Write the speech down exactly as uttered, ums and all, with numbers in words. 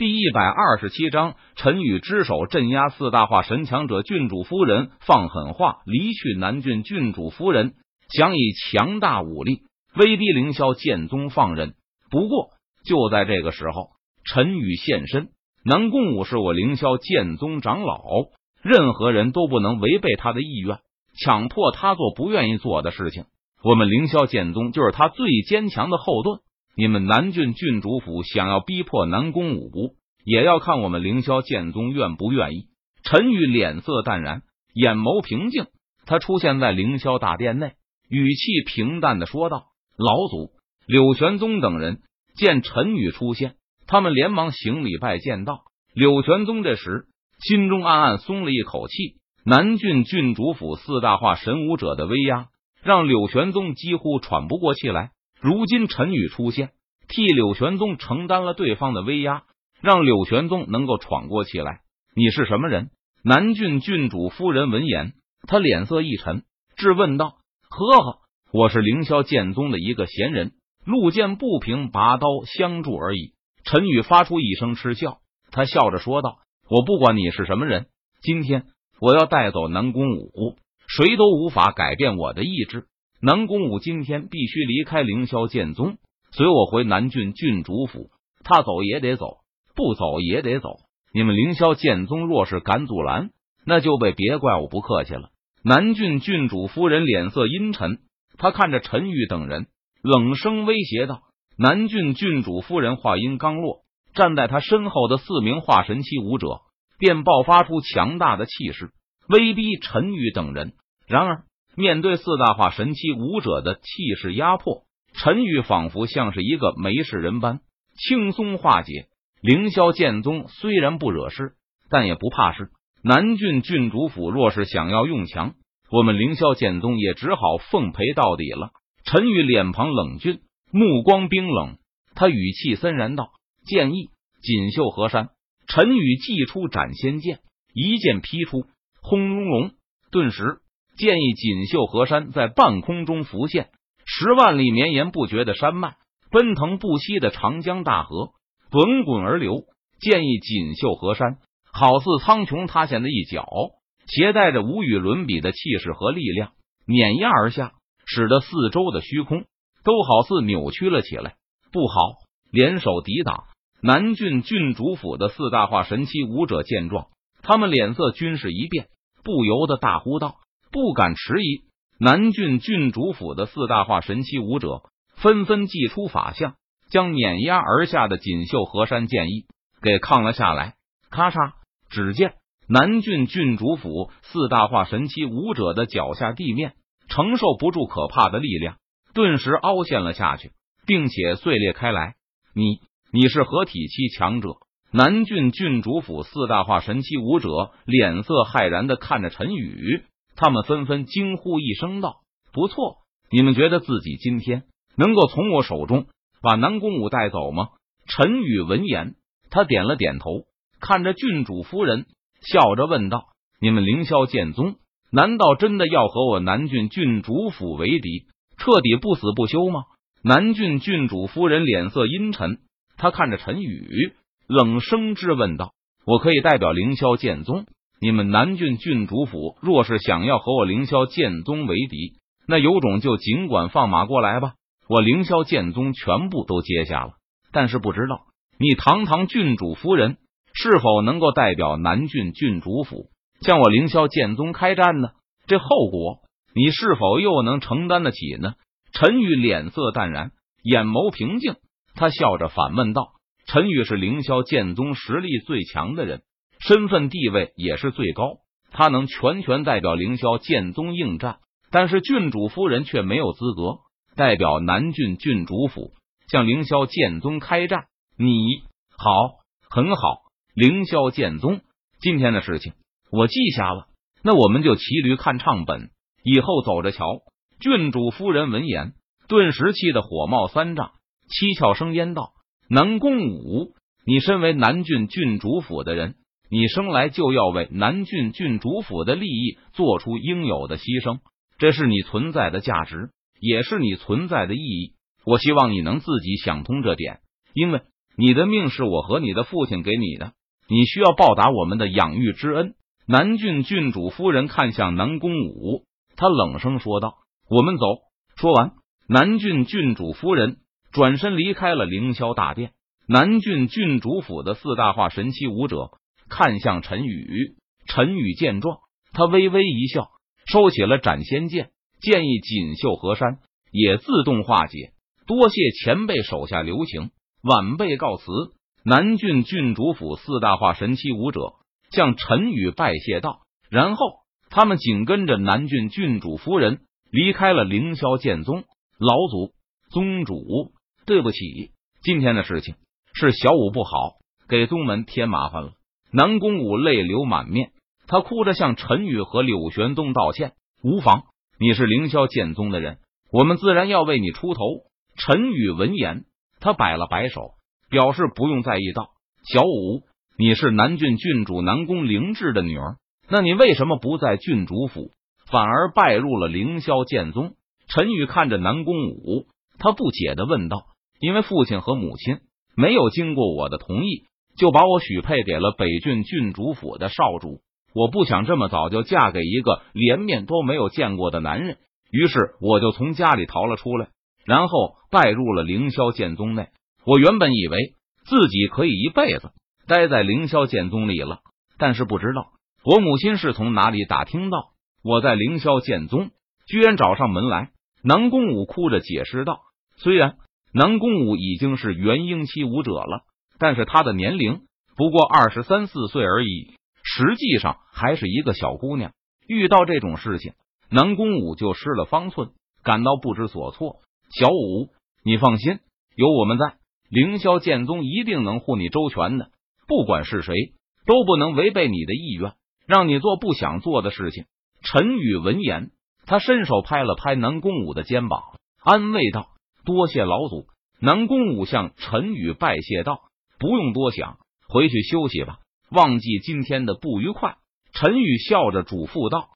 第一百二十七章，陈宇之手镇压四大化神强者。郡主夫人放狠话，离去南郡郡主夫人想以强大武力威逼凌霄剑宗放人。不过就在这个时候，陈宇现身。南宫武是我凌霄剑宗长老，任何人都不能违背他的意愿，强迫他做不愿意做的事情。我们凌霄剑宗就是他最坚强的后盾。你们南郡郡主府想要逼迫南宫武，也要看我们凌霄剑宗愿不愿意。陈宇脸色淡然，眼眸平静，他出现在凌霄大殿内，语气平淡的说道：“老祖，柳玄宗等人见陈宇出现，他们连忙行礼拜见道。”柳玄宗这时心中暗暗松了一口气，南郡郡主府四大化神武者的威压，让柳玄宗几乎喘不过气来。如今陈宇出现，替柳玄宗承担了对方的威压，让柳玄宗能够喘过气来。你是什么人？南郡郡主夫人闻言，她脸色一沉，质问道：“呵呵，我是凌霄剑宗的一个闲人，路见不平拔刀相助而已。”陈宇发出一声嗤笑，他笑着说道：“我不管你是什么人，今天我要带走南宫武，谁都无法改变我的意志。南宫武今天必须离开凌霄剑宗，随我回南郡郡主府，他走也得走，不走也得走。你们凌霄剑宗若是敢阻拦，那就被别怪我不客气了。”南郡郡主夫人脸色阴沉，她看着陈宇等人，冷声威胁道。南郡郡主夫人话音刚落，站在她身后的四名化神期武者便爆发出强大的气势，威逼陈宇等人。然而面对四大化神期武者的气势压迫，陈宇仿佛像是一个没事人般轻松化解。凌霄剑宗虽然不惹事，但也不怕事。南郡郡主府若是想要用强，我们凌霄剑宗也只好奉陪到底了。陈宇脸庞冷峻，目光冰冷，他语气森然道：“剑意锦绣河山。”陈宇祭出斩仙剑，一剑劈出，轰隆隆，顿时建议锦绣河山在半空中浮现，十万里绵延不绝的山脉，奔腾不息的长江大河滚滚而流。建议锦绣河山好似苍穹塌陷的一角，携带着无与伦比的气势和力量碾压而下，使得四周的虚空都好似扭曲了起来。不好，联手抵挡！南郡郡主府的四大化神期武者见状，他们脸色均是一变，不由得大呼道：“不敢迟疑！”南郡郡主府的四大化神期武者纷纷祭出法相，将碾压而下的锦绣河山剑意给抗了下来。咔嚓，只见南郡郡主府四大化神期武者的脚下地面承受不住可怕的力量，顿时凹陷了下去，并且碎裂开来。你你是合体期强者？南郡郡主府四大化神期武者脸色骇然地看着陈宇。他们纷纷惊呼一声道：“不错，你们觉得自己今天能够从我手中把南宫武带走吗？”陈宇闻言，他点了点头，看着郡主夫人笑着问道：“你们凌霄剑宗难道真的要和我南郡郡主府为敌，彻底不死不休吗？”南郡郡主夫人脸色阴沉，她看着陈宇冷声质问道：“我可以代表凌霄剑宗，你们南郡郡主府若是想要和我凌霄剑宗为敌，那有种就尽管放马过来吧，我凌霄剑宗全部都接下了。但是不知道你堂堂郡主夫人是否能够代表南郡郡主府向我凌霄剑宗开战呢？这后果你是否又能承担得起呢？”陈宇脸色淡然，眼眸平静，他笑着反问道：“陈宇是凌霄剑宗实力最强的人，身份地位也是最高，他能全权代表凌霄剑宗应战，但是郡主夫人却没有资格代表南郡郡主府向凌霄剑宗开战。你好，很好，凌霄剑宗，今天的事情我记下了，那我们就骑驴看唱本，以后走着瞧。”郡主夫人闻言，顿时气得火冒三丈，七窍生烟道：“南宫武，你身为南郡郡主府的人，你生来就要为南郡郡主府的利益做出应有的牺牲，这是你存在的价值，也是你存在的意义。我希望你能自己想通这点，因为你的命是我和你的父亲给你的，你需要报答我们的养育之恩。”南郡郡主夫人看向南宫武，她冷声说道：“我们走。”说完，南郡郡主夫人转身离开了凌霄大殿。南郡郡主府的四大化神期武者看向陈宇，陈宇见状，他微微一笑，收起了斩仙剑，建议锦绣河山也自动化解。多谢前辈手下留情，晚辈告辞。南郡郡主府四大化神期武者向陈宇拜谢道，然后他们紧跟着南郡郡主夫人离开了凌霄剑宗。老祖宗主，对不起，今天的事情是小武不好，给宗门添麻烦了。南宫武泪流满面，他哭着向陈宇和柳玄宗道歉。无妨，你是凌霄剑宗的人，我们自然要为你出头。陈宇闻言，他摆了摆手，表示不用在意道：“小武，你是南郡郡主南宫凌志的女儿，那你为什么不在郡主府，反而拜入了凌霄剑宗？”陈宇看着南宫武，他不解地问道：“因为父亲和母亲没有经过我的同意，就把我许配给了北郡郡主府的少主，我不想这么早就嫁给一个连面都没有见过的男人，于是我就从家里逃了出来，然后拜入了凌霄剑宗内。我原本以为自己可以一辈子待在凌霄剑宗里了，但是不知道我母亲是从哪里打听到我在凌霄剑宗，居然找上门来。”南宫武哭着解释道，虽然南宫武已经是元婴期武者了，但是他的年龄不过二十三四岁而已，实际上还是一个小姑娘。遇到这种事情，南宫武就失了方寸，感到不知所措。小武，你放心，有我们在，凌霄剑宗一定能护你周全的，不管是谁都不能违背你的意愿，让你做不想做的事情。陈宇闻言，他伸手拍了拍南宫武的肩膀，安慰道：“多谢老祖。”南宫武向陈宇拜谢道：“不用多想，回去休息吧，忘记今天的不愉快。”陈宇笑着嘱咐道。